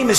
Is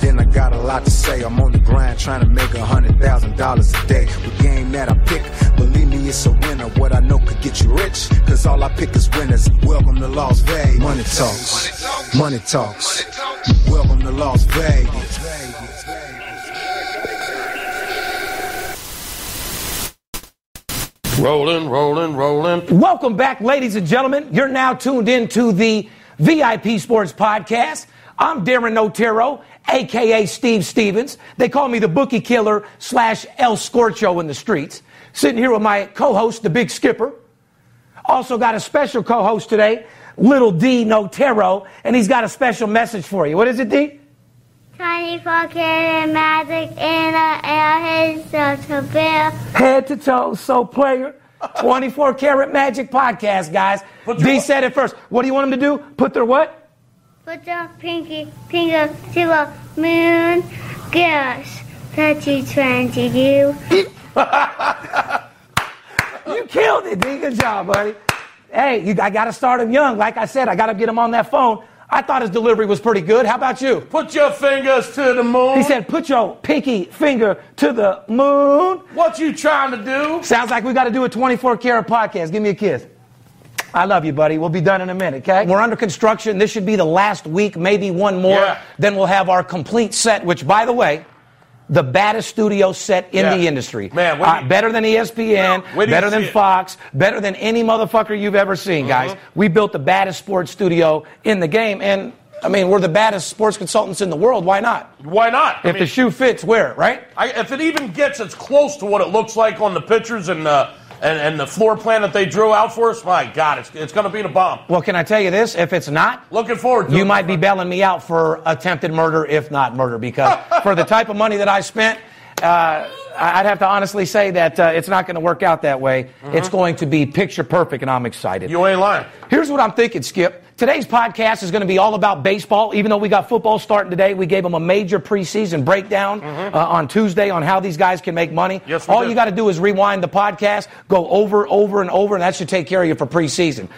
then I got a lot to say. I'm on the grind trying to make $100,000 a day. The game that I pick, believe me, it's a winner. What I know could get you rich, cause all I pick is winners. Welcome to Las Vegas. Money talks. Money talks. Welcome to Las Vegas. Rolling, rolling, rolling. Welcome back, ladies and gentlemen. You're now tuned into the VIP Sports Podcast. I'm Darren Otero, a.k.a. Steve Stevens. They call me the Bookie Killer / El Scorcho in the streets. Sitting here with my co-host, the Big Skipper. Also got a special co-host today, Little D. Notero, and he's got a special message for you. What is it, D? 24-karat magic in the air, head to toe. Head to toe, so player. 24-karat magic podcast, guys. D said it first. What do you want him to do? Put their what? Put your finger to the moon. Gosh, that you trying to do. You killed it, D. Good job, buddy. Hey, I got to start him young. Like I said, I got to get him on that phone. I thought his delivery was pretty good. How about you? Put your fingers to the moon. He said, put your pinky finger to the moon. What you trying to do? Sounds like we got to do a 24-karat podcast. Give me a kiss. I love you, buddy. We'll be done in a minute, okay? We're under construction. This should be the last week, maybe one more. Yeah. Then we'll have our complete set, which, by the way, the baddest studio set in the industry. Man, better than ESPN, better than Fox, better than any motherfucker you've ever seen, guys. We built the baddest sports studio in the game, and, I mean, we're the baddest sports consultants in the world. Why not? Why not? If the shoe fits, wear it, right? If it even gets as close to what it looks like on the pictures and the floor plan that they drew out for us, my God, it's going to be a bomb. Well, can I tell you this? If it's not, looking forward to it. You might be bailing me out for attempted murder, if not murder, because for the type of money that I spent, I'd have to honestly say that it's not going to work out that way. Mm-hmm. It's going to be picture perfect, and I'm excited. You ain't lying. Here's what I'm thinking, Skip. Today's podcast is going to be all about baseball, even though we got football starting today. We gave them a major preseason breakdown on Tuesday on how these guys can make money. Yes, all you got to do is rewind the podcast, go over and over, and that should take care of you for preseason.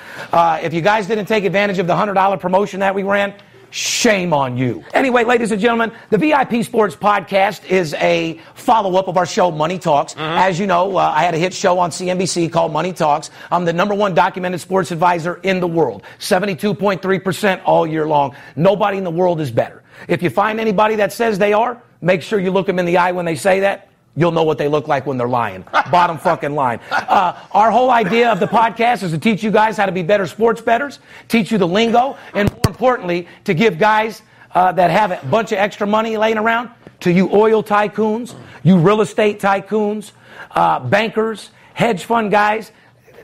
If you guys didn't take advantage of the $100 promotion that we ran, shame on you. Anyway, ladies and gentlemen, the VIP Sports Podcast is a follow-up of our show, Money Talks. As you know, I had a hit show on CNBC called Money Talks. I'm the #1 documented sports advisor in the world, 72.3% all year long. Nobody in the world is better. If you find anybody that says they are, make sure you look them in the eye when they say that. You'll know what they look like when they're lying. Bottom fucking line. Our whole idea of the podcast is to teach you guys how to be better sports bettors, teach you the lingo, and more importantly, to give guys that have a bunch of extra money laying around, to you oil tycoons, you real estate tycoons, bankers, hedge fund guys,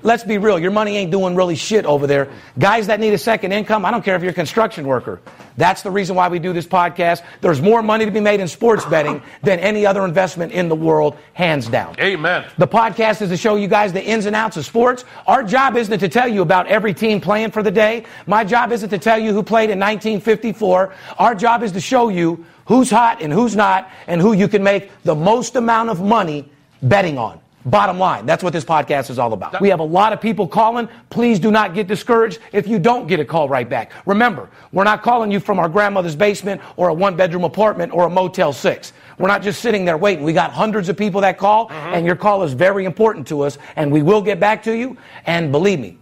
let's be real. Your money ain't doing really shit over there. Guys that need a second income, I don't care if you're a construction worker. That's the reason why we do this podcast. There's more money to be made in sports betting than any other investment in the world, hands down. Amen. The podcast is to show you guys the ins and outs of sports. Our job isn't to tell you about every team playing for the day. My job isn't to tell you who played in 1954. Our job is to show you who's hot and who's not and who you can make the most amount of money betting on. Bottom line, that's what this podcast is all about. We have a lot of people calling. Please do not get discouraged if you don't get a call right back. Remember, we're not calling you from our grandmother's basement or a one-bedroom apartment or a Motel 6. We're not just sitting there waiting. We got hundreds of people that call, and your call is very important to us, and we will get back to you. And believe me,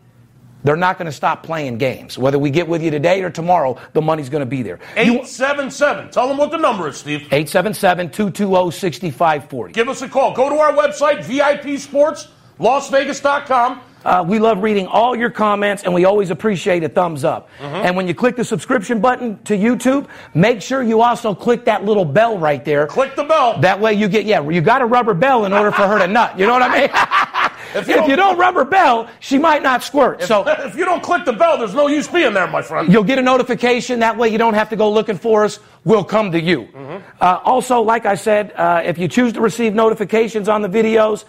they're not going to stop playing games. Whether we get with you today or tomorrow, the money's going to be there. 877. Tell them what the number is, Steve. 877-220-6540. Give us a call. Go to our website, VIPSportsLasVegas.com. We love reading all your comments, and we always appreciate a thumbs up. And when you click the subscription button to YouTube, make sure you also click that little bell right there. Click the bell. That way you get, you got to rubber bell in order for her to nut. You know what I mean? If you don't rubber bell, she might not squirt. If you don't click the bell, there's no use being there, my friend. You'll get a notification. That way you don't have to go looking for us. We'll come to you. Also, like I said, if you choose to receive notifications on the videos,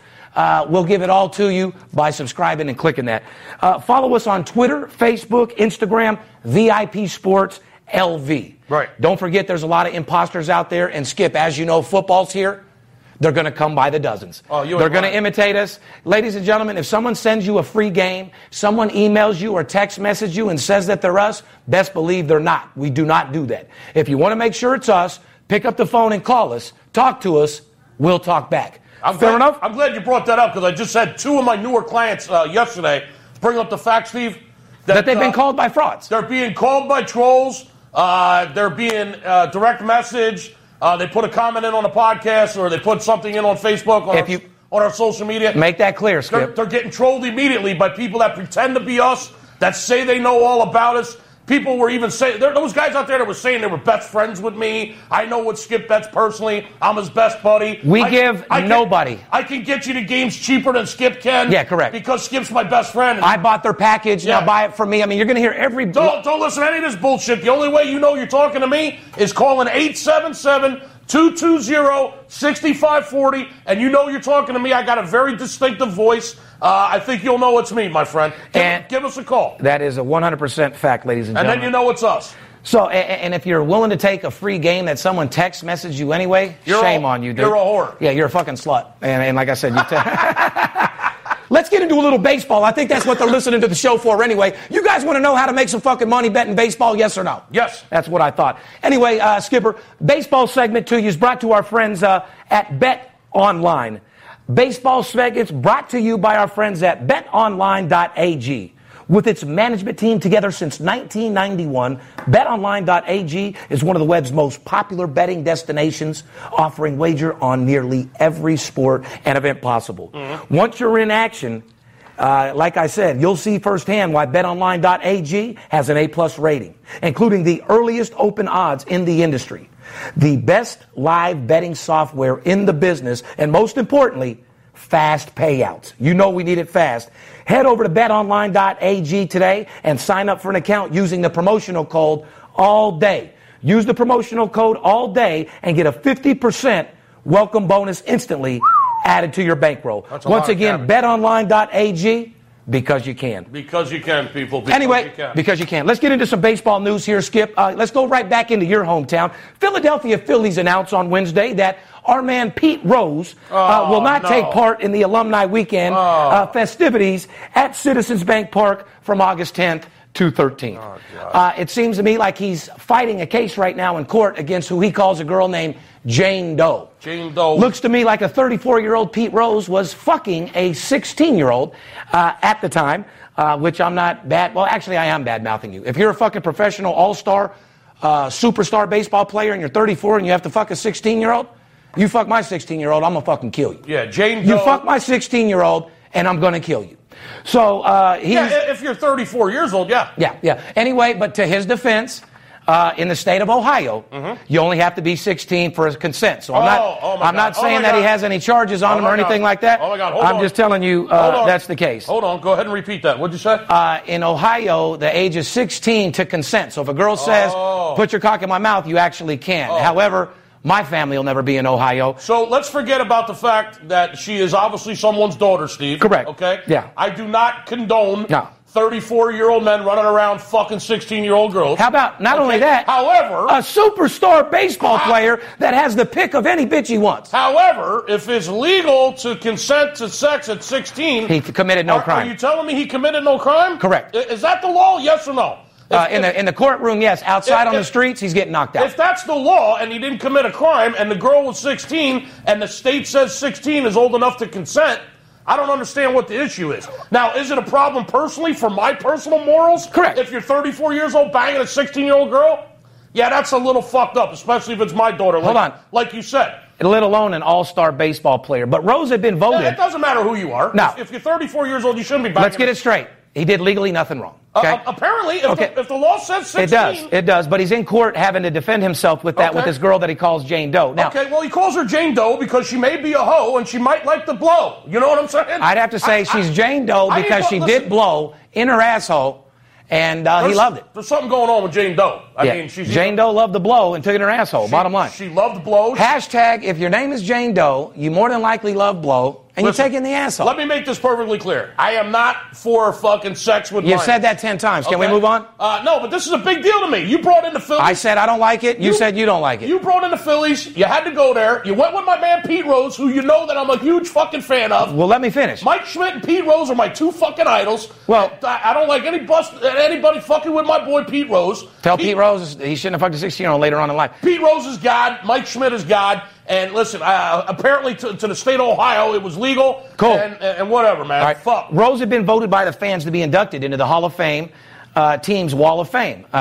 we'll give it all to you by subscribing and clicking that. Follow us on Twitter, Facebook, Instagram, VIP Sports LV. Right. Don't forget there's a lot of imposters out there. And Skip, as you know, football's here. They're going to come by the dozens. They're going to imitate us. Ladies and gentlemen, if someone sends you a free game, someone emails you or text messages you and says that they're us, best believe they're not. We do not do that. If you want to make sure it's us, pick up the phone and call us. Talk to us. We'll talk back. Fair enough? I'm glad you brought that up because I just had two of my newer clients yesterday bring up the fact, Steve, that they've been called by frauds. They're being called by trolls. They're being direct message. They put a comment in on a podcast or they put something in on Facebook on our social media. Make that clear, Skip. They're getting trolled immediately by people that pretend to be us, that say they know all about us. People were even saying, those guys out there that were saying they were best friends with me. I know what Skip bets personally. I'm his best buddy. I can get you to games cheaper than Skip can. Yeah, correct. Because Skip's my best friend. I bought their package. Yeah. Now buy it from me. I mean, you're going to hear every... Don't listen to any of this bullshit. The only way you know you're talking to me is calling 877-220-6540. And you know you're talking to me. I got a very distinctive voice. I think you'll know it's me, my friend. Give us a call. That is a 100% fact, ladies and gentlemen. And then you know it's us. So, and if you're willing to take a free game that someone text messaged you anyway, shame on you, dude. You're a whore. Yeah, you're a fucking slut. And like I said, let's get into a little baseball. I think that's what they're listening to the show for anyway. You guys want to know how to make some fucking money betting baseball, yes or no? Yes. That's what I thought. Anyway, Skipper, baseball segment 2 is brought to our friends at Bet Online. Baseball segments brought to you by our friends at BetOnline.ag. With its management team together since 1991, BetOnline.ag is one of the web's most popular betting destinations, offering wager on nearly every sport and event possible. Once you're in action, like I said, you'll see firsthand why BetOnline.ag has an A-plus rating, including the earliest open odds in the industry, the best live betting software in the business, and most importantly, fast payouts. You know we need it fast. Head over to betonline.ag today and sign up for an account using the promotional code ALLDAY. Use the promotional code ALLDAY and get a 50% welcome bonus instantly added to your bankroll. Once again, betonline.ag. Because you can. Because you can, people. Because you can. Let's get into some baseball news here, Skip. Let's go right back into your hometown. Philadelphia Phillies announced on Wednesday that our man Pete Rose will not take part in the alumni weekend festivities at Citizens Bank Park from August 10th to 13th. It seems to me like he's fighting a case right now in court against who he calls a girl named Jane Doe. Jane Doe. Looks to me like a 34-year-old Pete Rose was fucking a 16-year-old at the time, which I'm not bad. Well, actually, I am bad-mouthing you. If you're a fucking professional all-star, superstar baseball player and you're 34 and you have to fuck a 16-year-old, you fuck my 16-year-old, I'm going to fucking kill you. Yeah, Jane Doe. You fuck my 16-year-old and I'm going to kill you. So if you're 34 years old, yeah. Anyway, but to his defense... in the state of Ohio, you only have to be 16 for consent. So I'm not saying that he has any charges on him or anything like that. Oh my God! I'm just telling you that's the case. Hold on. Go ahead and repeat that. What'd you say? In Ohio, the age is 16 to consent. So if a girl says, "Put your cock in my mouth," you actually can. However, my family will never be in Ohio. So let's forget about the fact that she is obviously someone's daughter, Steve. Correct. Okay. Yeah. I do not condone. No. 34-year-old men running around fucking 16-year-old girls. How about not only that, however, a superstar baseball player that has the pick of any bitch he wants. However, if it's legal to consent to sex at 16... He committed no crime. Are you telling me he committed no crime? Correct. Is that the law, yes or no? In the courtroom, yes. Outside on the streets, he's getting knocked out. If that's the law and he didn't commit a crime and the girl was 16 and the state says 16 is old enough to consent... I don't understand what the issue is. Now, is it a problem personally for my personal morals? Correct. If you're 34 years old banging a 16-year-old girl, yeah, that's a little fucked up, especially if it's my daughter. Hold on. Like you said. Let alone an all-star baseball player. But Rose had been voted. Yeah, it doesn't matter who you are. No. If you're 34 years old, you shouldn't be banging. Let's get it straight. He did legally nothing wrong. Okay? Apparently, if the law says 16... It does, but he's in court having to defend himself with this girl that he calls Jane Doe. Now, okay, well, he calls her Jane Doe because she may be a hoe and she might like to blow. You know what I'm saying? I'd have to say she's Jane Doe because she did blow in her asshole, and he loved it. There's something going on with Jane Doe. I mean, she's... Jane Doe loved the blow and took it in her asshole, bottom line. She loved blow. # if your name is Jane Doe, you more than likely love blow. And listen, you're taking the asshole. Let me make this perfectly clear. I am not for fucking sex with minors. You said that 10 times. Can we move on? No, but this is a big deal to me. You brought in the Phillies. I said I don't like it. You said you don't like it. You brought in the Phillies. You had to go there. You went with my man Pete Rose, who you know that I'm a huge fucking fan of. Well, let me finish. Mike Schmidt and Pete Rose are my two fucking idols. Well, I don't like anybody fucking with my boy Pete Rose. Tell Pete Rose he shouldn't have fucked a 16-year-old later on in life. Pete Rose is God. Mike Schmidt is God. And listen, apparently to the state of Ohio, it was legal. Cool. And whatever, man. Right. Fuck. Rose had been voted by the fans to be inducted into the Hall of Fame, team's Wall of Fame. The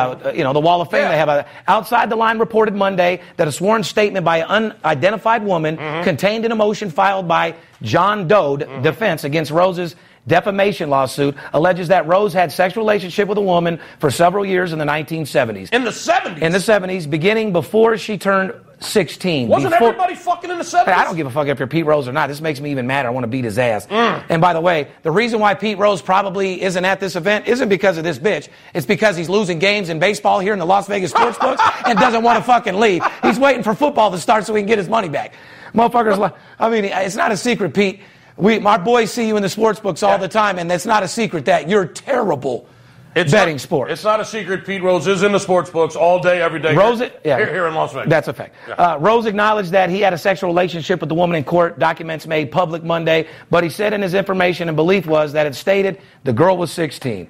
Wall of Fame. Yeah. They have Outside the Line reported Monday that a sworn statement by an unidentified woman contained an motion filed by John Doe defense against Rose's defamation lawsuit alleges that Rose had sexual relationship with a woman for several years in the 1970s. In the 70s? In the 70s, beginning before she turned 16. Wasn't everybody fucking in the 70s? I don't give a fuck if you're Pete Rose or not. This makes me even madder. I want to beat his ass. And by the way, the reason why Pete Rose probably isn't at this event isn't because of this bitch. It's because he's losing games in baseball here in the Las Vegas sportsbooks and doesn't want to fucking leave. He's waiting for football to start so he can get his money back. Motherfuckers, I mean, it's not a secret, Pete. Our boys see you in the sports books all the time, and that's not a secret that you're terrible at betting sports. It's not a secret. Pete Rose is in the sports books all day, every day. Rose, here in Las Vegas. That's a fact. Yeah. Rose acknowledged that he had a sexual relationship with the woman in court, documents made public Monday, but he said in his information and belief was that it stated the girl was 16,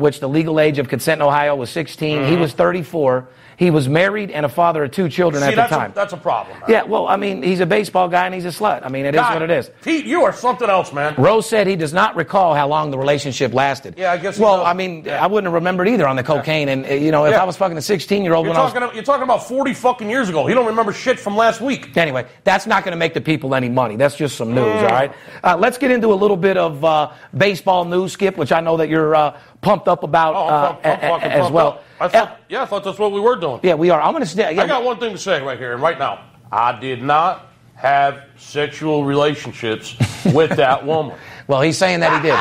which the legal age of consent in Ohio was 16. He was 34. He was married and a father of 2 children at the time. That's a problem, man. Yeah, well, I mean, he's a baseball guy and he's a slut. I mean, it is what it is. Pete, you are something else, man. Rose said he does not recall how long the relationship lasted. Yeah, I guess so. Well, I mean, I wouldn't have remembered either on the cocaine. And, if I was fucking a 16-year-old You're talking about 40 fucking years ago. He don't remember shit from last week. Anyway, that's not going to make the people any money. That's just some news, all right? Let's get into a little bit of baseball news, Skip, which I know that you're pumped up about as well. I thought that's what we were doing. Yeah, we are. I'm going to stay. Yeah. I got one thing to say right here and right now. I did not have sexual relationships with that woman. Well, he's saying that he did.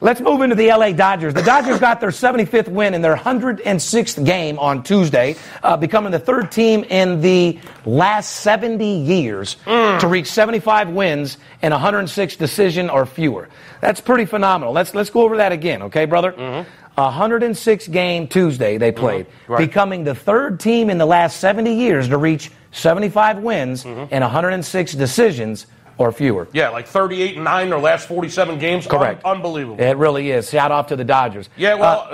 Let's move into the LA Dodgers. The Dodgers got their 75th win in their 106th game on Tuesday, becoming the third team in the last 70 years to reach 75 wins and 106 decision or fewer. That's pretty phenomenal. Let's go over that again, okay, brother? 106-game Tuesday they played, becoming the third team in the last 70 years to reach 75 wins and 106 decisions or fewer. Yeah, like 38-9 their last 47 games. Correct. Unbelievable. It really is. Shout out to the Dodgers. Yeah, well,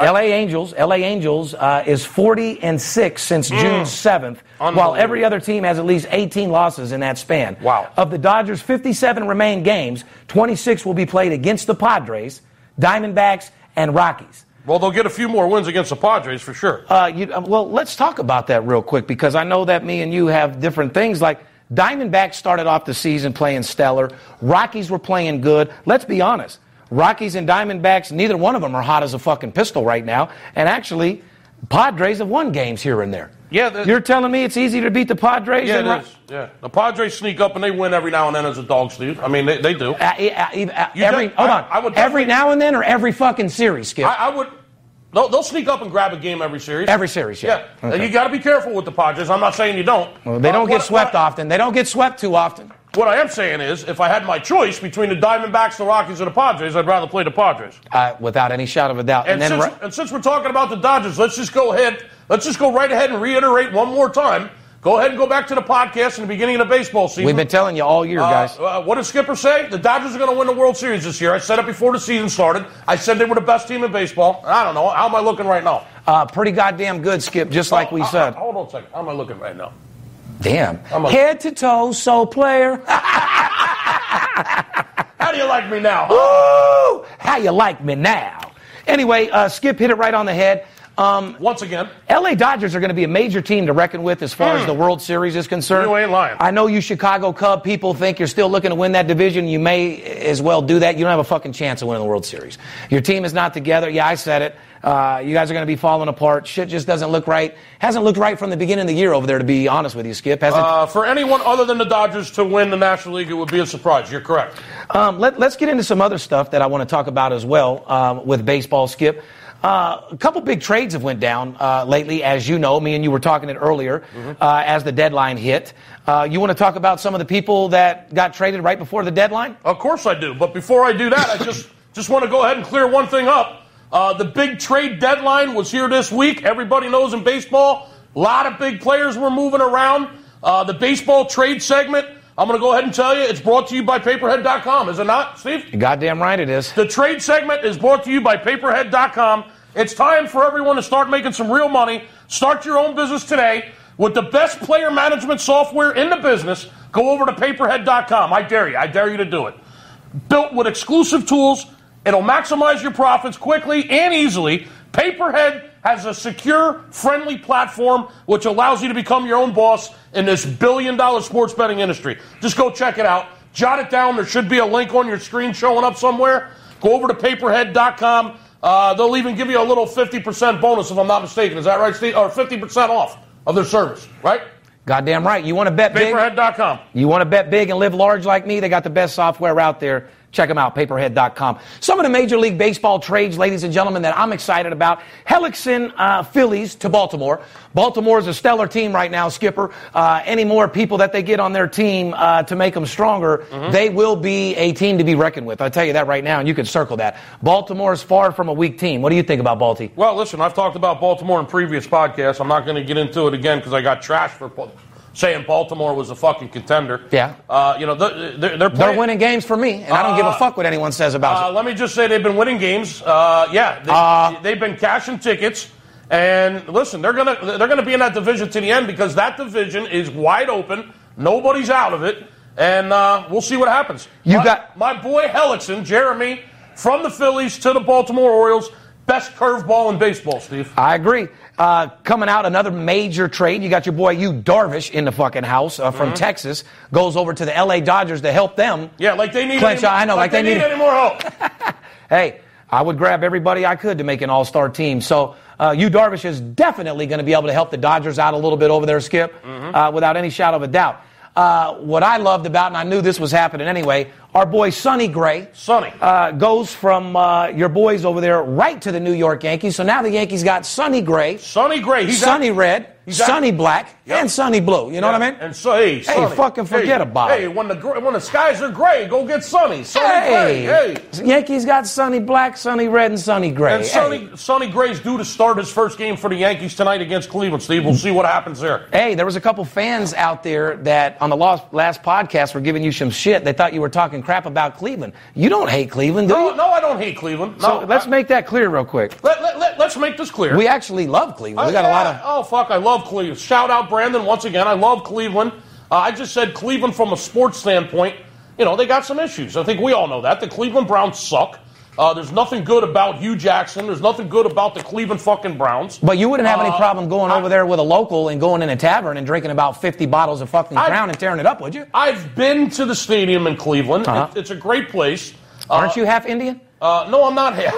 LA Angels is 40-6 since June 7th, while every other team has at least 18 losses in that span. Wow. Of the Dodgers' 57 remaining games, 26 will be played against the Padres, Diamondbacks, and Rockies. Well, they'll get a few more wins against the Padres for sure. Let's talk about that real quick because I know that me and you have different things. Like Diamondbacks started off the season playing stellar. Rockies were playing good. Let's be honest. Rockies and Diamondbacks, neither one of them are hot as a fucking pistol right now. And actually, Padres have won games here and there. Yeah, you're telling me it's easy to beat the Padres? Yeah, it is. Yeah, the Padres sneak up and they win every now and then as a dog, Steve. I mean, they do. Every now and then, or every fucking series, Skip. They'll sneak up and grab a game every series. Every series, yeah. Okay. You got to be careful with the Padres. I'm not saying you don't. Well, they don't get swept often. They don't get swept too often. What I am saying is, if I had my choice between the Diamondbacks, the Rockies, or the Padres, I'd rather play the Padres. Without any shot of a doubt. And since we're talking about the Dodgers, let's just go ahead. Let's just go right ahead and reiterate one more time. Go ahead and go back to the podcast in the beginning of the baseball season. We've been telling you all year, guys. What did Skipper say? The Dodgers are going to win the World Series this year. I said it before the season started. I said they were the best team in baseball. I don't know. How am I looking right now? Pretty goddamn good, Skip, just like we said. Hold on a second. How am I looking right now? Damn. Head to toe, soul player. How do you like me now? Woo! How you like me now? Anyway, Skip hit it right on the head. Once again. LA Dodgers are going to be a major team to reckon with as far as the World Series is concerned. You ain't lying. I know you Chicago Cub people think you're still looking to win that division. You may as well do that. You don't have a fucking chance of winning the World Series. Your team is not together. Yeah, I said it. You guys are going to be falling apart. Shit just doesn't look right. Hasn't looked right from the beginning of the year over there, to be honest with you, Skip. For anyone other than the Dodgers to win the National League, it would be a surprise. You're correct. Let's get into some other stuff that I want to talk about as well with baseball, Skip. A couple big trades have went down lately, as you know. Me and you were talking it earlier as the deadline hit. You want to talk about some of the people that got traded right before the deadline? Of course I do. But before I do that, I just want to go ahead and clear one thing up. The big trade deadline was here this week. Everybody knows in baseball, a lot of big players were moving around. The baseball trade segment, I'm going to go ahead and tell you, it's brought to you by PayPerHead.com. Is it not, Steve? You're goddamn right it is. The trade segment is brought to you by PayPerHead.com. It's time for everyone to start making some real money. Start your own business today with the best player management software in the business. Go over to PayPerHead.com. I dare you. I dare you to do it. Built with exclusive tools, it'll maximize your profits quickly and easily. PayPerHead has a secure, friendly platform which allows you to become your own boss in this billion-dollar sports betting industry. Just go check it out. Jot it down. There should be a link on your screen showing up somewhere. Go over to PayPerHead.com. They'll even give you a little 50% bonus, if I'm not mistaken. Is that right, Steve? Or 50% off of their service, right? Goddamn right. You want to bet big? PayPerHead.com. You want to bet big and live large like me? They got the best software out there. Check them out, PayPerHead.com. Some of the Major League Baseball trades, ladies and gentlemen, that I'm excited about. Hellickson, Phillies to Baltimore. Baltimore is a stellar team right now, Skipper. Any more people that they get on their team to make them stronger, they will be a team to be reckoned with. I'll tell you that right now, and you can circle that. Baltimore is far from a weak team. What do you think about Balti? Well, listen, I've talked about Baltimore in previous podcasts. I'm not going to get into it again because I got trashed for saying Baltimore was a fucking contender. Yeah. They're winning games for me, and I don't give a fuck what anyone says about it. Let me just say they've been winning games. They've been cashing tickets. And, listen, they're gonna be in that division to the end because that division is wide open. Nobody's out of it. And we'll see what happens. My boy Hellickson, Jeremy, from the Phillies to the Baltimore Orioles, best curveball in baseball, Steve. I agree. Coming out, another major trade. You got your boy, Yu Darvish, in the fucking house from Texas. Goes over to the LA Dodgers to help them. Yeah, like they need clinch. I know, like they need any more help. Hey, I would grab everybody I could to make an all-star team. So, Yu Darvish is definitely going to be able to help the Dodgers out a little bit over there, Skip, without any shadow of a doubt. What I loved about, and I knew this was happening anyway, our boy Sonny Gray. Sonny. Goes from your boys over there right to the New York Yankees. So now the Yankees got Sonny Gray. Sonny Gray. Red, Sonny Black, and Sonny Blue. You know what I mean? And so, Sonny, fucking forget about it. Hey, when the skies are gray, go get Sonny. Sonny Gray. Yankees got Sonny Black, Sonny Red, and Sonny Gray. And Sonny Gray's due to start his first game for the Yankees tonight against Cleveland, Steve. We'll see what happens there. Hey, there was a couple fans out there that on the last podcast were giving you some shit. They thought you were talking crap about Cleveland. You don't hate Cleveland, do you? No, I don't hate Cleveland. No, so let's make that clear real quick. Let's make this clear. We actually love Cleveland. We got a lot of... Oh, fuck, I love Cleveland. Shout out, Brandon, once again. I love Cleveland. I just said Cleveland from a sports standpoint, you know, they got some issues. I think we all know that. The Cleveland Browns suck. There's nothing good about Hugh Jackson. There's nothing good about the Cleveland fucking Browns. But you wouldn't have any problem going over there with a local and going in a tavern and drinking about 50 bottles of fucking Crown and tearing it up, would you? I've been to the stadium in Cleveland. It's a great place. Aren't you half Indian? No, I'm not half.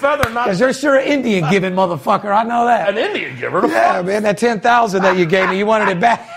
feather not... Because you're sure an Indian-giving motherfucker. I know that. An Indian-giver? Yeah, man, that $10,000 that you gave me, you wanted it back.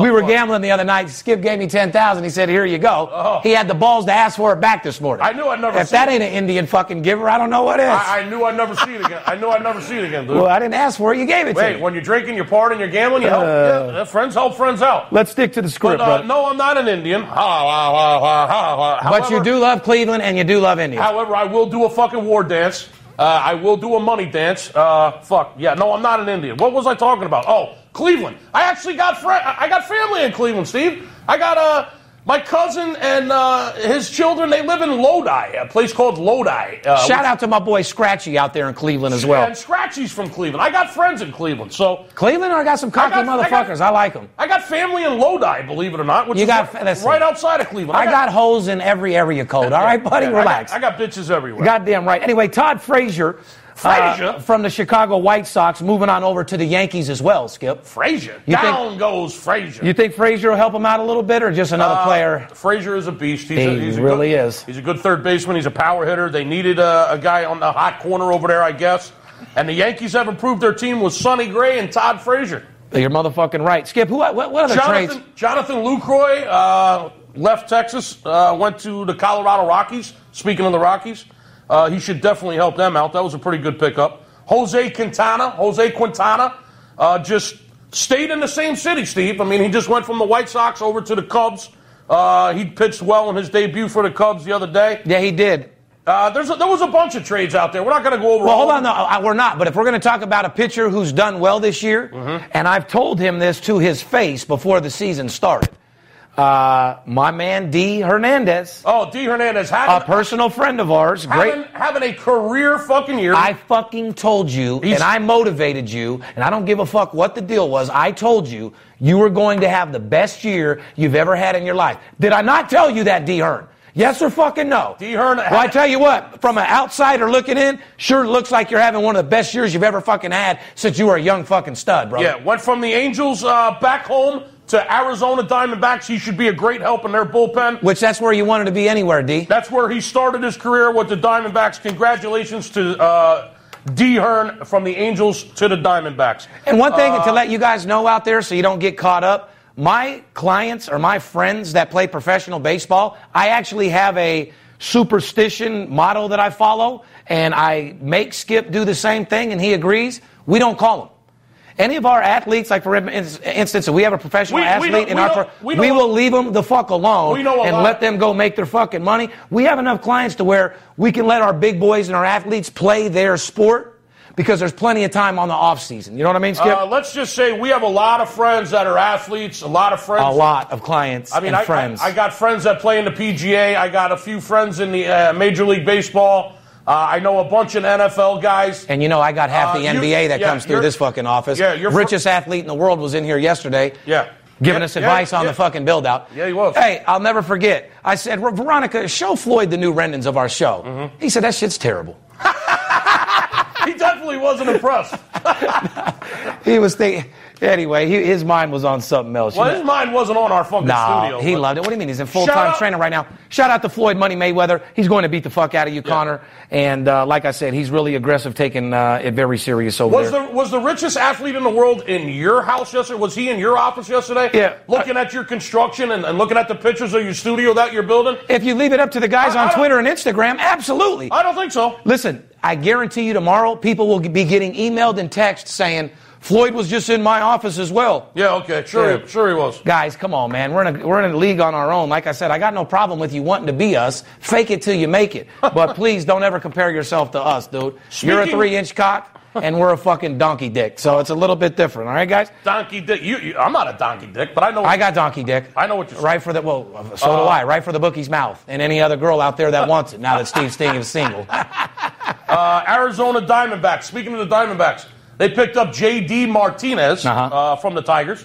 We were gambling the other night. Skip gave me $10,000. He said, here you go. Oh. He had the balls to ask for it back this morning. I knew I'd never see it. If that ain't an Indian fucking giver, I don't know what is. I knew I'd never see it again. I knew I'd never see it again, dude. Well, I didn't ask for it. You gave it to me. Wait, when you're drinking, you're partying, you're gambling, you help. Yeah, friends help friends out. Let's stick to the script, bro. No, I'm not an Indian. However, but you do love Cleveland and you do love India. However, I will do a fucking war dance. I will do a money dance. Fuck. Yeah, no, I'm not an Indian. What was I talking about? Oh, Cleveland. I actually got I got family in Cleveland, Steve. I got my cousin and his children. They live in Lodi, a place called Lodi. Shout out to my boy Scratchy out there in Cleveland as well. And Scratchy's from Cleveland. I got friends in Cleveland. So Cleveland, I got some cocky motherfuckers. I like them. I got family in Lodi, believe it or not, which is right outside of Cleveland. I got hoes in every area code. All right, buddy, relax. I got bitches everywhere. Goddamn right. Anyway, Todd Frazier. From the Chicago White Sox, moving on over to the Yankees as well, Skip. Frazier. Down goes Frazier. You think Frazier will help him out a little bit or just another player? Frazier is a beast. He really is. He's a good third baseman. He's a power hitter. They needed a guy on the hot corner over there, I guess. And the Yankees have improved their team with Sonny Gray and Todd Frazier. You're motherfucking right. Skip, what other trades? Jonathan Lucroy left Texas, went to the Colorado Rockies. Speaking of the Rockies. He should definitely help them out. That was a pretty good pickup. Jose Quintana, just stayed in the same city, Steve. I mean, he just went from the White Sox over to the Cubs. He pitched well in his debut for the Cubs the other day. Yeah, he did. There was a bunch of trades out there. We're not going to go over. Well, hold on. No, we're not. But if we're going to talk about a pitcher who's done well this year, and I've told him this to his face before the season started. My man, D. Hernandez. Oh, D. Hernandez. A personal friend of ours. Having a career fucking year. I fucking told you, and I motivated you, and I don't give a fuck what the deal was. I told you, you were going to have the best year you've ever had in your life. Did I not tell you that, D. Hern? Yes or fucking no? D. Hern. Well, I tell you what, from an outsider looking in, sure looks like you're having one of the best years you've ever fucking had since you were a young fucking stud, bro. Yeah, went from the Angels back home to Arizona Diamondbacks. He should be a great help in their bullpen. Which that's where you wanted to be anywhere, D. That's where he started his career with the Diamondbacks. Congratulations to D. Hern from the Angels to the Diamondbacks. And one thing to let you guys know out there so you don't get caught up, my clients or my friends that play professional baseball, I actually have a superstition model that I follow, and I make Skip do the same thing, and he agrees. We don't call him. Any of our athletes, like for instance, if we have a professional athlete in our we will leave them the fuck alone and let them go make their fucking money. We have enough clients to where we can let our big boys and our athletes play their sport because there's plenty of time on the off season. You know what I mean, Skip? Let's just say we have a lot of friends that are athletes, a lot of clients friends. I got friends that play in the PGA. I got a few friends in the Major League Baseball. I know a bunch of NFL guys. And, you know, I got half the NBA that comes through this fucking office. Yeah, your richest athlete in the world was in here yesterday. Yeah. Giving us advice on the fucking build-out. Yeah, he was. Hey, I'll never forget. I said, Veronica, show Floyd the new rendons of our show. Mm-hmm. He said, that shit's terrible. He definitely wasn't impressed. He was thinking... Anyway, his mind was on something else. Well, his mind wasn't on our fucking studio. No, he loved it. What do you mean? He's in full-time training right now. Shout out to Floyd Money Mayweather. He's going to beat the fuck out of you, Connor. And like I said, he's really aggressive, taking it very serious over there. Was the richest athlete in the world in your house yesterday? Was he in your office yesterday? Yeah. Looking at your construction and looking at the pictures of your studio that you're building? If you leave it up to the guys on Twitter and Instagram, absolutely. I don't think so. Listen, I guarantee you tomorrow people will be getting emailed and text saying, Floyd was just in my office as well. Yeah, okay, sure he was. Guys, come on, man. We're in a league on our own. Like I said, I got no problem with you wanting to be us. Fake it till you make it. But please don't ever compare yourself to us, dude. You're a 3-inch cock, and we're a fucking donkey dick. So it's a little bit different, all right, guys? Donkey dick. I'm not a donkey dick, but I know. I got donkey dick. I know what you're saying. So do I. Right for the bookie's mouth, and any other girl out there that wants it. Now that Steve Stevens is single. Arizona Diamondbacks. Speaking of the Diamondbacks. They picked up J.D. Martinez from the Tigers.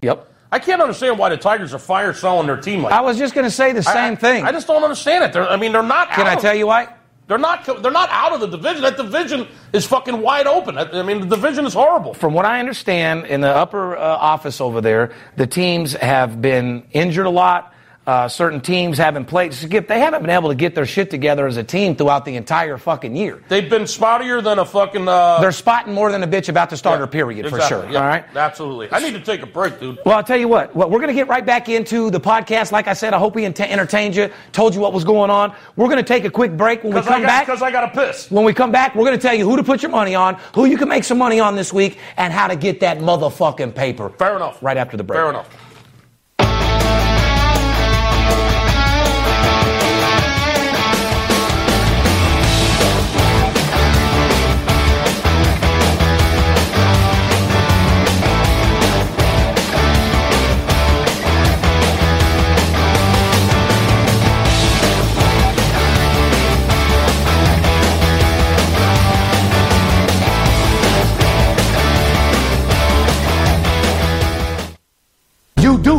Yep. I can't understand why the Tigers are fire selling their team like that. I was just going to say the same thing. I just don't understand it. They're not out. Can I tell you why? They're not out of the division. That division is fucking wide open. The division is horrible. From what I understand, in the upper office over there, the teams have been injured a lot. Certain teams haven't played. Skip, they haven't been able to get their shit together as a team throughout the entire fucking year. They've been spottier than a fucking... They're spotting more than a bitch about to start her period, exactly, for sure. Yeah, all right? Absolutely. I need to take a break, dude. Well, I'll tell you what. We're going to get right back into the podcast. Like I said, I hope we entertained you, told you what was going on. We're going to take a quick break. When we come back... Because I got to piss. When we come back, we're going to tell you who to put your money on, who you can make some money on this week, and how to get that motherfucking paper. Fair enough. Right after the break. Fair enough. You do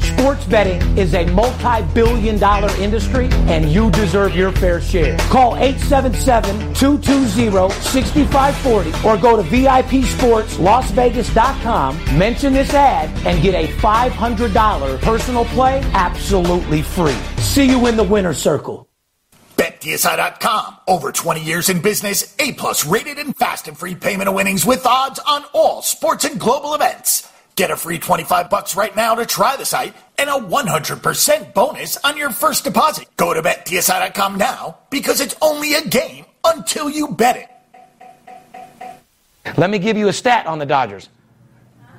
sports betting is a multi-billion-dollar industry, and you deserve your fair share. Call 877-220-6540 or go to VIPSportsLasVegas.com, mention this ad, and get a $500 personal play absolutely free. See you in the winner's circle. BetDSI.com. Over 20 years in business, A-plus rated and fast and free payment of winnings with odds on all sports and global events. Get a free $25 right now to try the site and a 100% bonus on your first deposit. Go to BetDSI.com now because it's only a game until you bet it. Let me give you a stat on the Dodgers.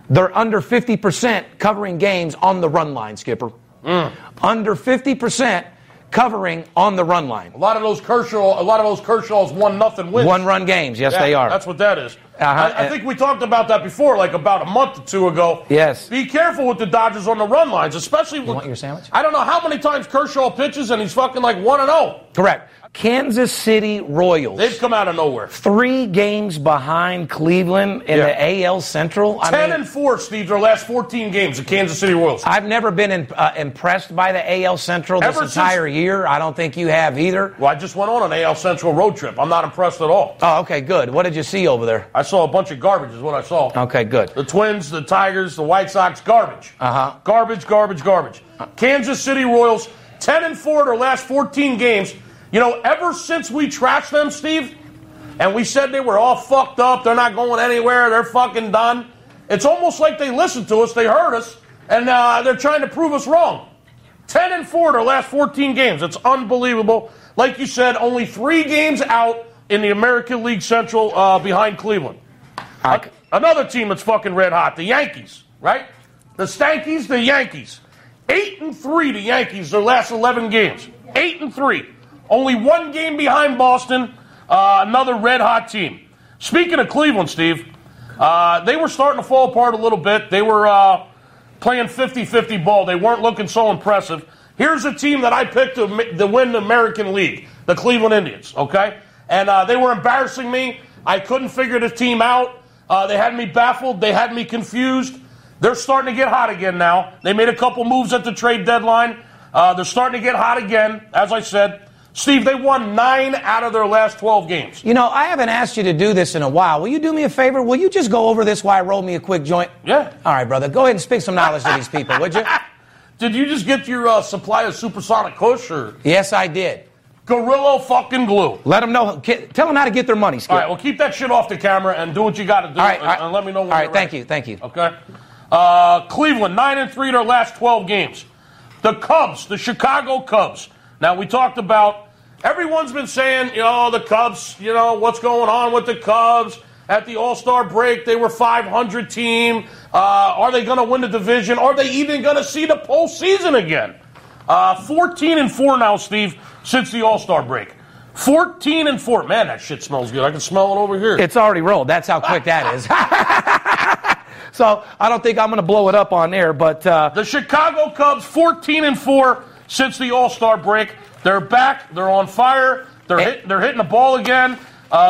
They're under 50% covering games on the run line, Skipper. Under 50%. Covering on the run line. A lot of those Kershaw's 1-0 wins. One-run games, yes, they are. That's what that is. I think we talked about that before, like about a month or two ago. Yes. Be careful with the Dodgers on the run lines, especially with... You want your sandwich? I don't know how many times Kershaw pitches and he's fucking like 1-0. Correct. Kansas City Royals. They've come out of nowhere. 3 games behind Cleveland in the AL Central. 10-4, Steve, their last 14 games, the Kansas City Royals. I've never been impressed by the AL Central this entire year. I don't think you have either. Well, I just went on an AL Central road trip. I'm not impressed at all. Oh, okay, good. What did you see over there? I saw a bunch of garbage is what I saw. Okay, good. The Twins, the Tigers, the White Sox, garbage. Uh-huh. Garbage. Kansas City Royals, 10-4 their last 14 games. You know, ever since we trashed them, Steve, and we said they were all fucked up, they're not going anywhere, they're fucking done, it's almost like they listened to us, they heard us, and they're trying to prove us wrong. 10-4 their last 14 games. It's unbelievable. Like you said, only 3 games out in the American League Central behind Cleveland. Another team that's fucking red hot, the Yankees, right? The Stankies, the Yankees. 8-3, the Yankees, their last 11 games. 8-3. Only 1 game behind Boston, another red-hot team. Speaking of Cleveland, Steve, they were starting to fall apart a little bit. They were playing 50-50 ball. They weren't looking so impressive. Here's a team that I picked to win the American League, the Cleveland Indians, okay? And they were embarrassing me. I couldn't figure the team out. They had me baffled. They had me confused. They're starting to get hot again now. They made a couple moves at the trade deadline. They're starting to get hot again, as I said. Steve, they won 9 out of their last 12 games. You know, I haven't asked you to do this in a while. Will you do me a favor? Will you just go over this while I roll me a quick joint? Yeah. All right, brother. Go ahead and speak some knowledge to these people, would you? Did you just get your supply of supersonic kush? Or? Yes, I did. Gorilla fucking glue. Let them know. Tell them how to get their money, Skip. All right, well, keep that shit off the camera and do what you got to do. All right, and let me know when you're ready. All right, thank you. Okay. Cleveland, 9-3 their last 12 games. The Cubs, the Chicago Cubs. Now, we talked about, everyone's been saying, the Cubs, what's going on with the Cubs? At the All-Star break, they were 500 team. Are they going to win the division? Are they even going to see the postseason again? 14-4 now, Steve, since the All-Star break. 14-4. Man, that shit smells good. I can smell it over here. It's already rolled. That's how quick that is. So I don't think I'm going to blow it up on air, but the Chicago Cubs 14-4 since the All-Star break. They're back. They're on fire. They're hitting the ball again.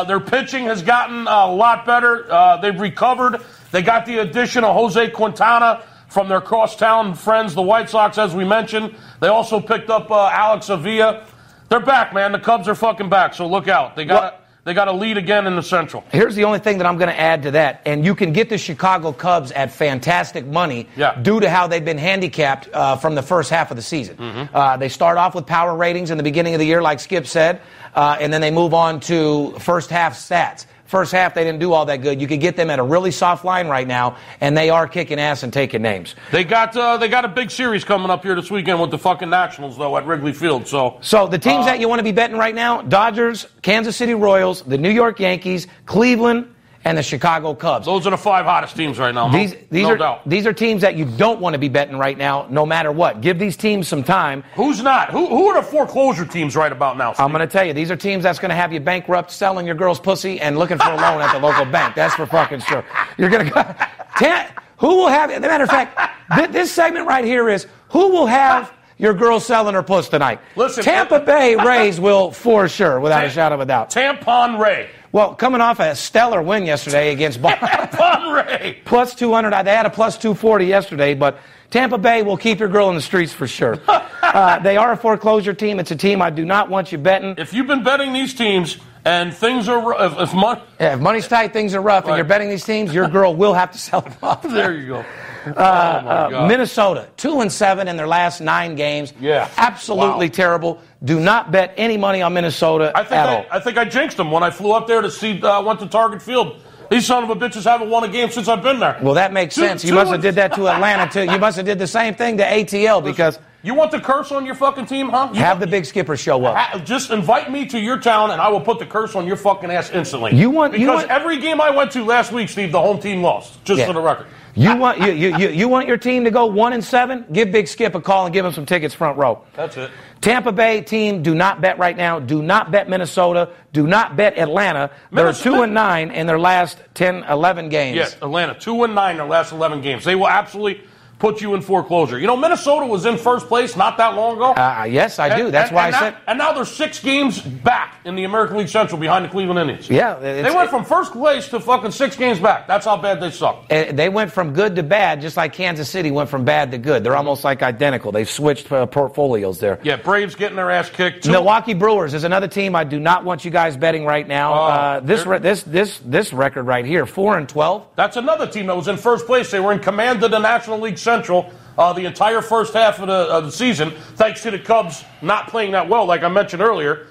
Their pitching has gotten a lot better. They've recovered. They got the addition of Jose Quintana from their crosstown friends, the White Sox, as we mentioned. They also picked up Alex Avila. They're back, man. The Cubs are fucking back. So look out. They got a lead again in the Central. Here's the only thing that I'm going to add to that, and you can get the Chicago Cubs at fantastic money due to how they've been handicapped from the first half of the season. Mm-hmm. They start off with power ratings in the beginning of the year, like Skip said, and then they move on to first half stats. First half, they didn't do all that good. You could get them at a really soft line right now, and they are kicking ass and taking names. They got a big series coming up here this weekend with the fucking Nationals, though, at Wrigley Field. So the teams that you want to be betting right now, Dodgers, Kansas City Royals, the New York Yankees, Cleveland, and the Chicago Cubs. Those are the five hottest teams right now. These are no doubt. These are teams that you don't want to be betting right now, no matter what. Give these teams some time. Who's not? Who are the foreclosure teams right about now, Steve? I'm going to tell you. These are teams that's going to have you bankrupt, selling your girl's pussy, and looking for a loan at the local bank. That's for fucking sure. You're going to go. Who will have? As a matter of fact, this segment right here is who will have your girl selling her puss tonight. Listen, Tampa Bay Rays will for sure, without a shadow of a doubt. Tampon Ray. Well, coming off a stellar win yesterday against Ray. Plus 200. They had a plus 240 yesterday, but Tampa Bay will keep your girl in the streets for sure. They are a foreclosure team. It's a team I do not want you betting. If you've been betting these teams and things are if money's tight, things are rough, right, and you're betting these teams, your girl will have to sell them off. There you go. Minnesota, 2-7 in their last 9 games. Yeah. Absolutely terrible. Do not bet any money on Minnesota at all. I think I jinxed them when I flew up there to see, went to Target Field. These son of a bitches haven't won a game since I've been there. Well, that makes sense. You must have did that to Atlanta, too. You must have did the same thing to ATL because... You want the curse on your fucking team, huh? Have the Big Skipper show up. Just invite me to your town, and I will put the curse on your fucking ass instantly. Because every game I went to last week, Steve, the home team lost, just for the record. You want your team to go 1-7? Give Big Skip a call and give him some tickets front row. That's it. Tampa Bay team, do not bet right now. Do not bet Minnesota. Do not bet Atlanta. They're 2-9 in their last 10, 11 games. Yes, Atlanta, 2-9 in their last 11 games. They will absolutely put you in foreclosure. Minnesota was in first place not that long ago. Yes, I do. That's why I said. And now they're 6 games back in the American League Central behind the Cleveland Indians. Yeah. They went from first place to fucking 6 games back. That's how bad they suck. They went from good to bad, just like Kansas City went from bad to good. They're almost like identical. They've switched portfolios there. Yeah, Braves getting their ass kicked. Milwaukee Brewers is another team I do not want you guys betting right now. This record right here, 4-12. That's another team that was in first place. They were in command of the National League Central the entire first half of the season, thanks to the Cubs not playing that well, like I mentioned earlier.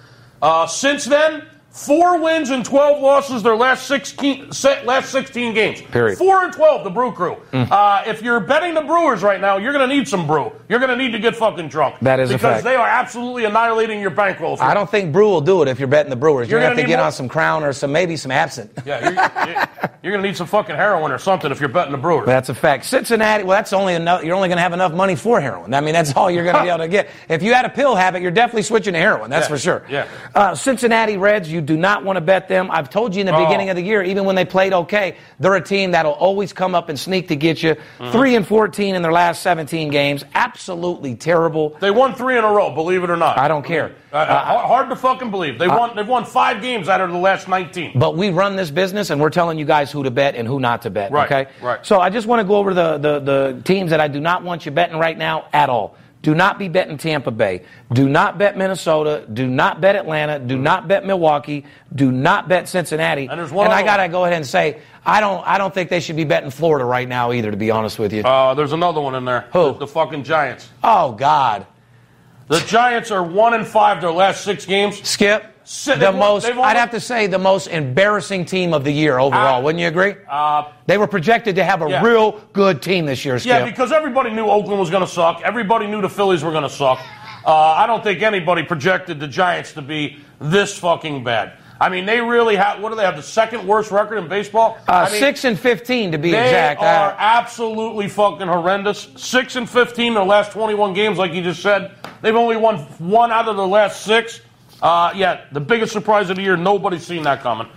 Since then, 4 wins and 12 losses their last 16 games. Period. 4-12, the Brew Crew. Mm. If you're betting the Brewers right now, you're going to need some brew. You're going to need to get fucking drunk. That is a fact. Because they are absolutely annihilating your bankroll. I don't think brew will do it if you're betting the Brewers. You're going to have to get on some Crown or some absinthe. Yeah, you're going to need some fucking heroin or something if you're betting the Brewers. That's a fact. Cincinnati, well, that's only enough. You're only going to have enough money for heroin. I mean, that's all you're going to be able to get. If you had a pill habit, you're definitely switching to heroin. That's for sure. Yeah. Cincinnati Reds, you do not want to bet them. I've told you in the beginning of the year, even when they played okay, they're a team that'll always come up and sneak to get you. Mm-hmm. 3-14 in their last 17 games. Absolutely terrible. They won 3 in a row, believe it or not. I don't care. Hard to fucking believe. They've won 5 games out of the last 19. But we run this business, and we're telling you guys who to bet and who not to bet. Right, okay? Right. So I just want to go over the teams that I do not want you betting right now at all. Do not be betting Tampa Bay. Do not bet Minnesota. Do not bet Atlanta. Do not bet Milwaukee. Do not bet Cincinnati. And I got to go ahead and say, I don't think they should be betting Florida right now either, to be honest with you. There's another one in there. Who? The fucking Giants. Oh, God. The Giants are 1-5 their last 6 games. Skip. I'd have to say the most embarrassing team of the year overall. Wouldn't you agree? They were projected to have a real good team this year, Skip. Yeah, because everybody knew Oakland was going to suck. Everybody knew the Phillies were going to suck. I don't think anybody projected the Giants to be this fucking bad. I mean, they really have, what do they have, the second worst record in baseball? 6-15 to be exact. They are absolutely fucking horrendous. 6-15 in their last 21 games, like you just said. They've only won one out of their last six. The biggest surprise of the year, nobody's seen that coming.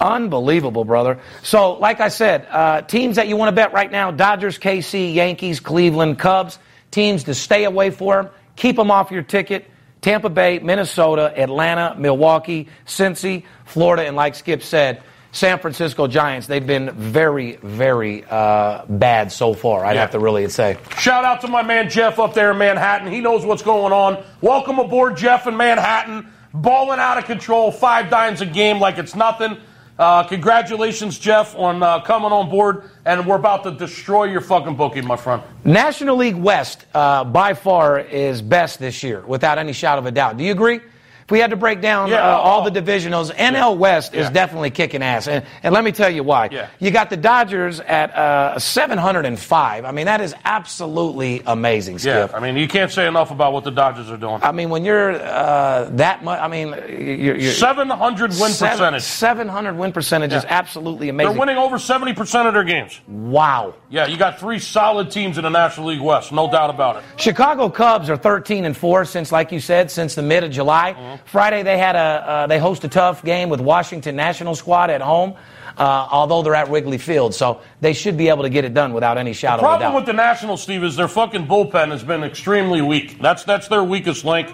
Unbelievable, brother. So, like I said, teams that you want to bet right now, Dodgers, KC, Yankees, Cleveland, Cubs, teams to stay away from, keep them off your ticket. Tampa Bay, Minnesota, Atlanta, Milwaukee, Cincy, Florida, and like Skip said, San Francisco Giants. They've been very, very bad so far, I'd have to really say. Shout out to my man Jeff up there in Manhattan. He knows what's going on. Welcome aboard, Jeff in Manhattan. Balling out of control, 5 dimes a game like it's nothing. Congratulations, Jeff, on coming on board, and we're about to destroy your fucking bookie, my friend. National League West, by far, is best this year, without any shadow of a doubt. Do you agree? If we had to break down all the divisionals, NL West is definitely kicking ass, and let me tell you why. Yeah. You got the Dodgers at 705. I mean, that is absolutely amazing, Skip. Yeah, I mean, you can't say enough about what the Dodgers are doing. I mean, when you're that much, I mean, you're 700 win percentage. 700 win percentage is absolutely amazing. They're winning over 70% of their games. Wow. Yeah, you got 3 solid teams in the National League West, no doubt about it. Chicago Cubs are 13-4 since, like you said, since the mid of July. Mm-hmm. Friday they had they host a tough game with Washington National squad at home, although they're at Wrigley Field, so they should be able to get it done without any shadow of a doubt. The problem with the Nationals, Steve, is their fucking bullpen has been extremely weak. That's their weakest link.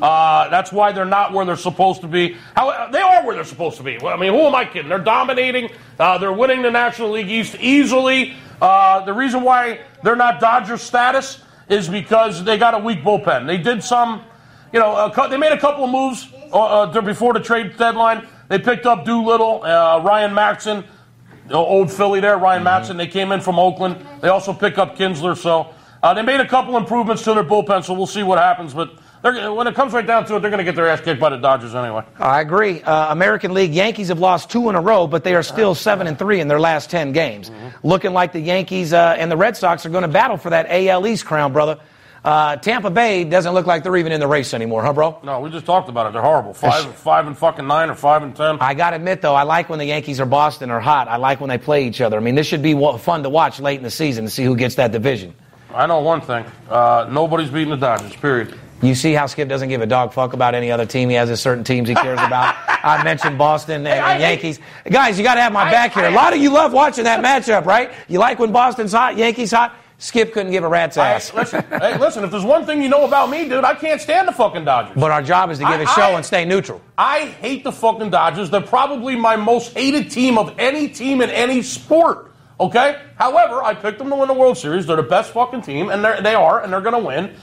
That's why they're not where they're supposed to be. They are where they're supposed to be. I mean, who am I kidding? They're dominating. They're winning the National League East easily. The reason why they're not Dodgers status is because they got a weak bullpen. They did some. You know, they made a couple of moves before the trade deadline. They picked up Doolittle, Ryan Matson, old Philly there, Ryan Matson. They came in from Oakland. They also picked up Kinsler. So they made a couple improvements to their bullpen, so we'll see what happens. But when it comes right down to it, they're going to get their ass kicked by the Dodgers anyway. I agree. American League, Yankees have lost 2 in a row, but they are still 7-3 in their last 10 games. Mm-hmm. Looking like the Yankees and the Red Sox are going to battle for that AL East crown, brother. Tampa Bay doesn't look like they're even in the race anymore, huh, bro? No, we just talked about it. They're horrible. 5-9 or 5-10. I gotta admit though, I like when the Yankees or Boston are hot. I like when they play each other. I mean, this should be fun to watch late in the season to see who gets that division. I know one thing: nobody's beating the Dodgers. Period. You see how Skip doesn't give a dog fuck about any other team. He has his certain teams he cares about. I mentioned Boston and Yankees. Guys, you gotta have my back here. A lot of you love watching that matchup, right? You like when Boston's hot, Yankees hot. Skip couldn't give a rat's ass. Listen, if there's one thing you know about me, dude, I can't stand the fucking Dodgers. But our job is to give a show and stay neutral. I hate the fucking Dodgers. They're probably my most hated team of any team in any sport, okay? However, I picked them to win the World Series. They're the best fucking team, and they're going to win,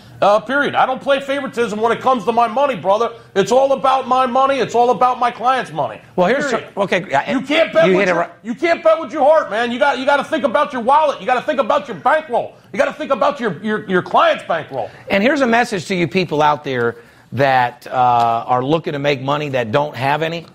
period. I don't play favoritism when it comes to my money, brother. It's all about my money. It's all about my client's money. Well, here's you can't bet with your heart, man. You got to think about your wallet. You got to think about your bankroll. You got to think about your client's bankroll. And here's a message to you people out there that are looking to make money that don't have any.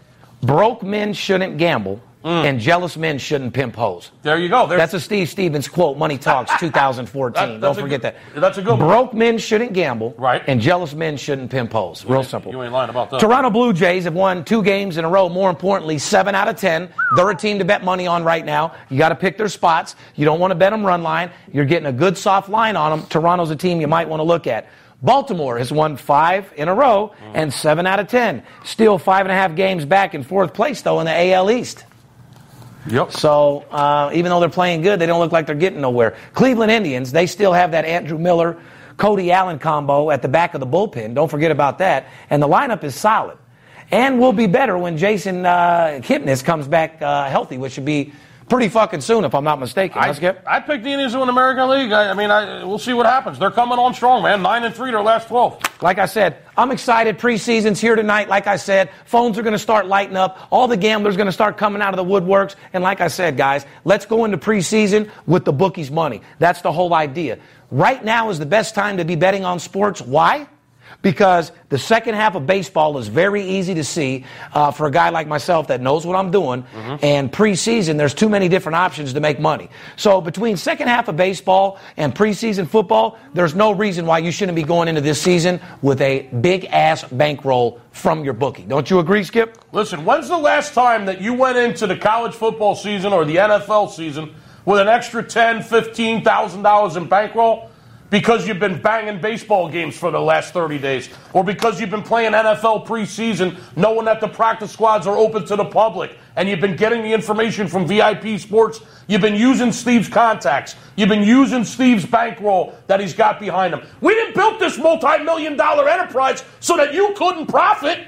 Broke men shouldn't gamble. And jealous men shouldn't pimp hoes. There you go. That's a Steve Stevens quote, Money Talks 2014. Don't forget that. That's a good one. Broke men shouldn't gamble, right? And jealous men shouldn't pimp hoes. Real simple. You ain't lying about that. Toronto Blue Jays have won 2 games in a row. More importantly, 7 out of 10. They're a team to bet money on right now. You got to pick their spots. You don't want to bet them run line. You're getting a good soft line on them. Toronto's a team you might want to look at. Baltimore has won 5 in a row and 7 out of 10. Still 5.5 games back in 4th place, though, in the AL East. Yep. So even though they're playing good, they don't look like they're getting nowhere. Cleveland Indians, they still have that Andrew Miller, Cody Allen combo at the back of the bullpen. Don't forget about that. And the lineup is solid. And will be better when Jason Kipnis comes back healthy, which should be pretty fucking soon, if I'm not mistaken. I picked the Indians to win the American League. I mean, we'll see what happens. They're coming on strong, man. 9-3 their last 12. Like I said, I'm excited. Preseason's here tonight. Like I said, phones are going to start lighting up. All the gamblers are going to start coming out of the woodworks. And like I said, guys, let's go into preseason with the bookies' money. That's the whole idea. Right now is the best time to be betting on sports. Why? because the second half of baseball is very easy to see for a guy like myself that knows what I'm doing. Mm-hmm. And preseason, there's too many different options to make money. So between second half of baseball and preseason football, there's no reason why you shouldn't be going into this season with a big-ass bankroll from your bookie. Don't you agree, Skip? Listen, when's the last time that you went into the college football season or the NFL season with an extra $10,000, $15,000 in bankroll? Because you've been banging baseball games for the last 30 days, or because you've been playing NFL preseason knowing that the practice squads are open to the public, and you've been getting the information from VIP Sports, you've been using Steve's contacts, you've been using Steve's bankroll that he's got behind him. We didn't build this multi-multi-million dollar enterprise so that you couldn't profit.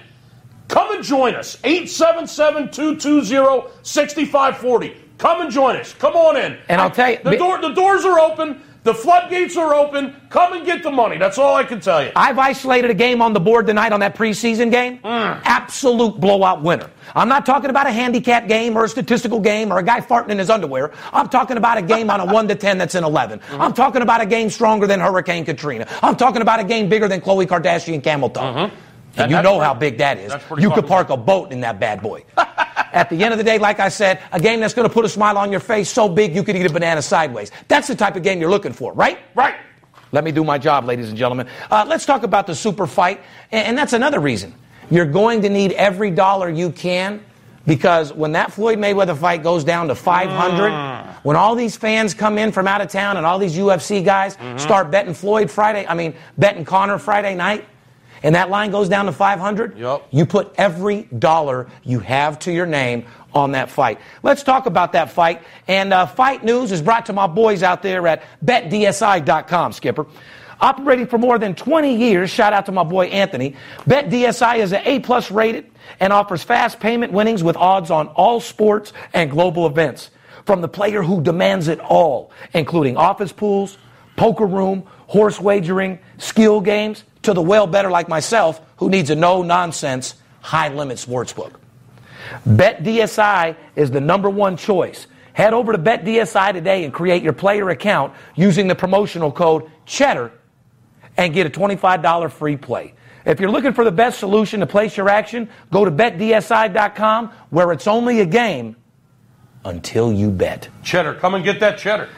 Come and join us, 877-220-6540. Come and join us. Come on in. And I'll tell you, the doors are open. The floodgates are open. Come and get the money. That's all I can tell you. I've isolated a game on the board tonight on that preseason game. Absolute blowout winner. I'm not talking about a handicap game or a statistical game or a guy farting in his underwear. I'm talking about a game on a 1-10 that's an 11. Mm-hmm. I'm talking about a game stronger than Hurricane Katrina. I'm talking about a game bigger than Khloe Kardashian Camel Toe. Mm-hmm. And you know how big that is. You could park a boat in that bad boy. At the end of the day, like I said, a game that's going to put a smile on your face so big you could eat a banana sideways. That's the type of game you're looking for, right? Right. Let me do my job, ladies and gentlemen. Let's talk about the super fight. And that's another reason. You're going to need every dollar you can, because when that Floyd Mayweather fight goes down to 500, when all these fans come in from out of town and all these UFC guys start betting betting Conor Friday night, and that line goes down to 500, yep. You put every dollar you have to your name on that fight. Let's talk about that fight. And fight news is brought to my boys out there at BetDSI.com, Skipper. Operating for more than 20 years, shout out to my boy Anthony, BetDSI is an A-plus rated and offers fast payment winnings with odds on all sports and global events. From the player who demands it all, including office pools, poker room, horse wagering, skill games, to the well-better like myself who needs a no-nonsense, high-limit sportsbook. BetDSI is the number one choice. Head over to BetDSI today and create your player account using the promotional code CHEDDAR and get a $25 free play. If you're looking for the best solution to place your action, go to BetDSI.com, where it's only a game until you bet. Cheddar. Come and get that cheddar.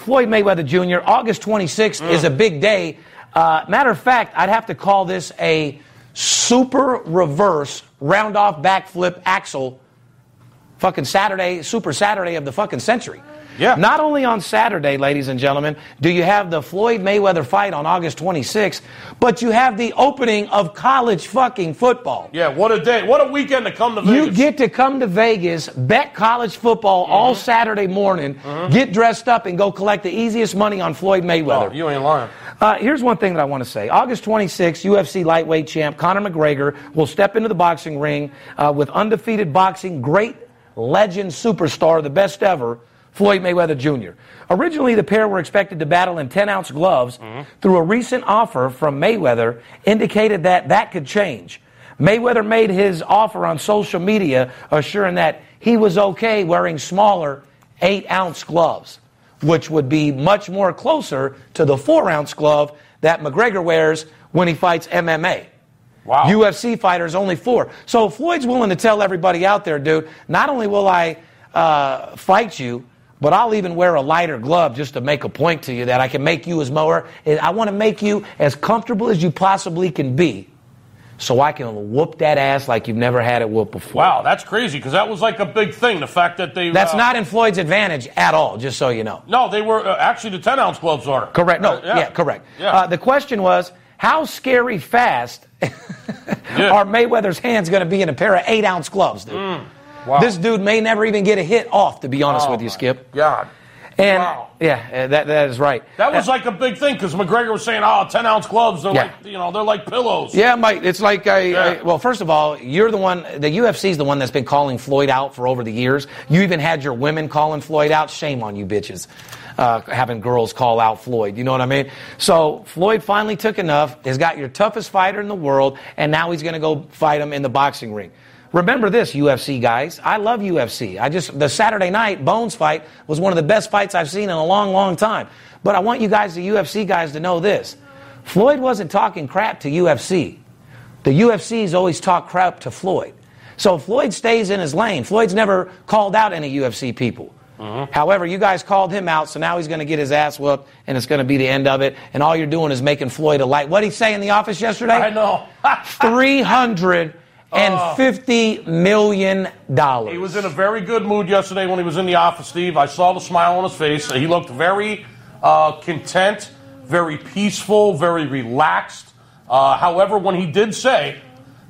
Floyd Mayweather Jr., August 26th is a big day. Matter of fact, I'd have to call this a super reverse round-off backflip axle fucking Saturday, super Saturday of the fucking century. Yeah. Not only on Saturday, ladies and gentlemen, do you have the Floyd Mayweather fight on August 26th, but you have the opening of college fucking football. Yeah, what a day. What a weekend to come to Vegas. You get to come to Vegas, bet college football all Saturday morning, get dressed up, and go collect the easiest money on Floyd Mayweather. Oh, you ain't lying. Here's one thing that I want to say. August 26th, UFC lightweight champ Conor McGregor will step into the boxing ring with undefeated boxing great legend superstar, the best ever, Floyd Mayweather Jr. Originally, the pair were expected to battle in 10-ounce gloves. Through a recent offer from Mayweather indicated that could change. Mayweather made his offer on social media, assuring that he was okay wearing smaller 8-ounce gloves, which would be much more closer to the 4-ounce glove that McGregor wears when he fights MMA. Wow. UFC fighters only 4. So Floyd's willing to tell everybody out there, dude, not only will I fight you, but I'll even wear a lighter glove just to make a point to you that I can make you as more. I want to make you as comfortable as you possibly can be so I can whoop that ass like you've never had it whooped before. Wow, that's crazy, because that was like a big thing, the fact that they... That's not in Floyd's advantage at all, just so you know. No, they were... actually, the 10-ounce gloves are. Correct. No, yeah, correct. Yeah. The question was, how scary fast are Mayweather's hands going to be in a pair of 8-ounce gloves, dude? Wow. This dude may never even get a hit off, to be honest with you, Skip. God. And yeah, that is right. That was like a big thing, because McGregor was saying, 10-ounce gloves, they're like, you know, they're like pillows. Yeah, Mike, it's like, well, first of all, you're the one, the UFC's the one that's been calling Floyd out for over the years. You even had your women calling Floyd out. Shame on you bitches, having girls call out Floyd. You know what I mean? So Floyd finally took enough, has got your toughest fighter in the world, and now he's going to go fight him in the boxing ring. Remember this, UFC guys. I love UFC. The Saturday night Bones fight was one of the best fights I've seen in a long, long time. But I want you guys, the UFC guys, to know this. Floyd wasn't talking crap to UFC. The UFC's always talk crap to Floyd. So Floyd stays in his lane. Floyd's never called out any UFC people. Mm-hmm. However, you guys called him out, so now he's going to get his ass whooped, and it's going to be the end of it. And all you're doing is making Floyd a light. What did he say in the office yesterday? I know. $350 million. He was in a very good mood yesterday when he was in the office, Steve. I saw the smile on his face. He looked very content, very peaceful, very relaxed. However, when he did say,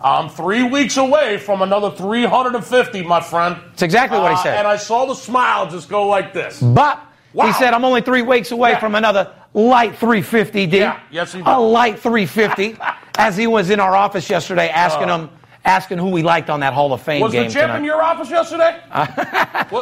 I'm 3 weeks away from another 350, my friend. That's exactly what he said. And I saw the smile just go like this. But wow. He said, I'm only 3 weeks away from another light 350, D. Yeah. Yes, he did. A light 350, as he was in our office yesterday asking him, asking who we liked on that Hall of Fame game. Was the champ in your office yesterday?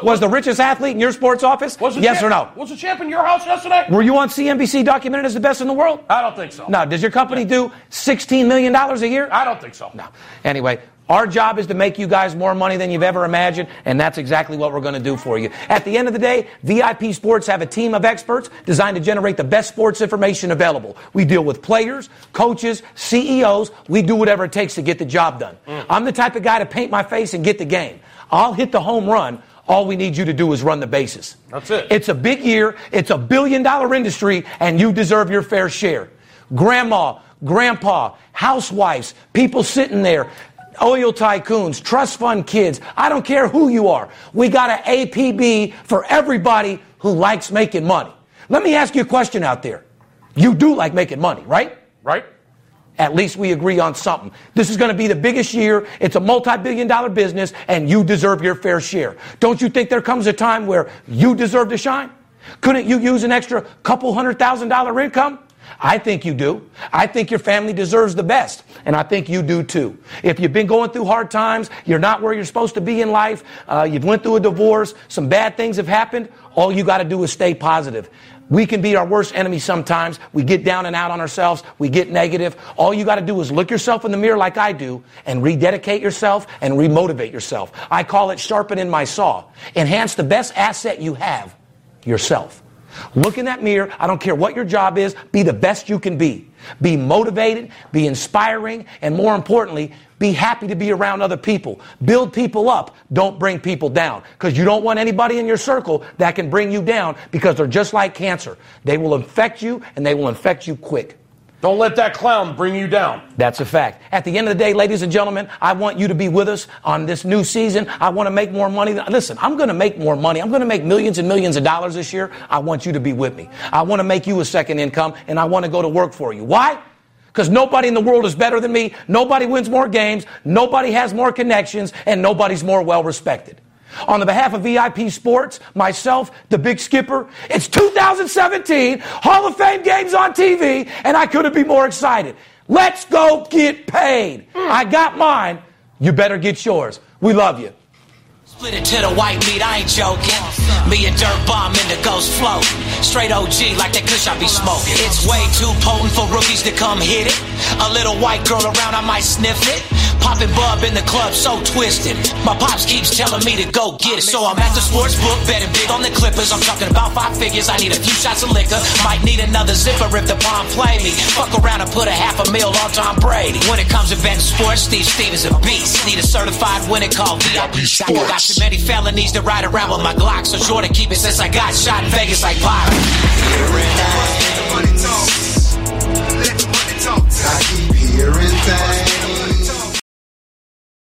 Was the richest athlete in your sports office? Yes or no? Was the champ in your house yesterday? Were you on CNBC documented as the best in the world? I don't think so. No. Does your company do $16 million a year? I don't think so. No. Anyway, our job is to make you guys more money than you've ever imagined, and that's exactly what we're going to do for you. At the end of the day, VIP Sports have a team of experts designed to generate the best sports information available. We deal with players, coaches, CEOs. We do whatever it takes to get the job done. I'm the type of guy to paint my face and get the game. I'll hit the home run. All we need you to do is run the bases. That's it. It's a big year. It's a billion-dollar industry, and you deserve your fair share. Grandma, grandpa, housewives, people sitting there, oil tycoons, trust fund kids, I don't care who you are. We got an APB for everybody who likes making money. Let me ask you a question out there. You do like making money, right? Right. At least we agree on something. This is going to be the biggest year. It's a multi-billion-dollar business, and you deserve your fair share. Don't you think there comes a time where you deserve to shine? Couldn't you use an extra couple $100,000 income? I think you do. I think your family deserves the best, and I think you do too. If you've been going through hard times, you're not where you're supposed to be in life, you've went through a divorce, some bad things have happened, all you got to do is stay positive. We can be our worst enemy sometimes. We get down and out on ourselves. We get negative. All you got to do is look yourself in the mirror like I do and rededicate yourself and remotivate yourself. I call it sharpening my saw. Enhance the best asset you have, yourself. Look in that mirror. I don't care what your job is. Be the best you can be. Be motivated, be inspiring, and more importantly, be happy to be around other people. Build people up. Don't bring people down, because you don't want anybody in your circle that can bring you down, because they're just like cancer. They will infect you, and they will infect you quick. Don't let that clown bring you down. That's a fact. At the end of the day, ladies and gentlemen, I want you to be with us on this new season. I want to make more money. Listen, I'm going to make more money. I'm going to make millions and millions of dollars this year. I want you to be with me. I want to make you a second income, and I want to go to work for you. Why? Because nobody in the world is better than me. Nobody wins more games. Nobody has more connections, and nobody's more well-respected. On the behalf of VIP Sports, myself, the Big Skipper, it's 2017, Hall of Fame games on TV, and I couldn't be more excited. Let's go get paid. I got mine. You better get yours. We love you. Split it to the white meat, I ain't joking. Me and Dirt Bomb in the ghost float. Straight OG like that kush I be smoking. It's way too potent for rookies to come hit it. A little white girl around, I might sniff it. Popping bub in the club, so twisted. My pops keeps telling me to go get it. So I'm at the sports book, betting big on the Clippers. I'm talking about five figures, I need a few shots of liquor. Might need another zipper if the bomb play me. Fuck around and put a half a mil on Tom Brady. When it comes to betting sports, Steve Stevens a beast. Need a certified winner called VIP Sports. Got too many felonies to ride around with my Glock. So sure to keep it since I got shot in Vegas like Byron. Hearing things. Let the money talk. Let the money talk. I keep hearing things.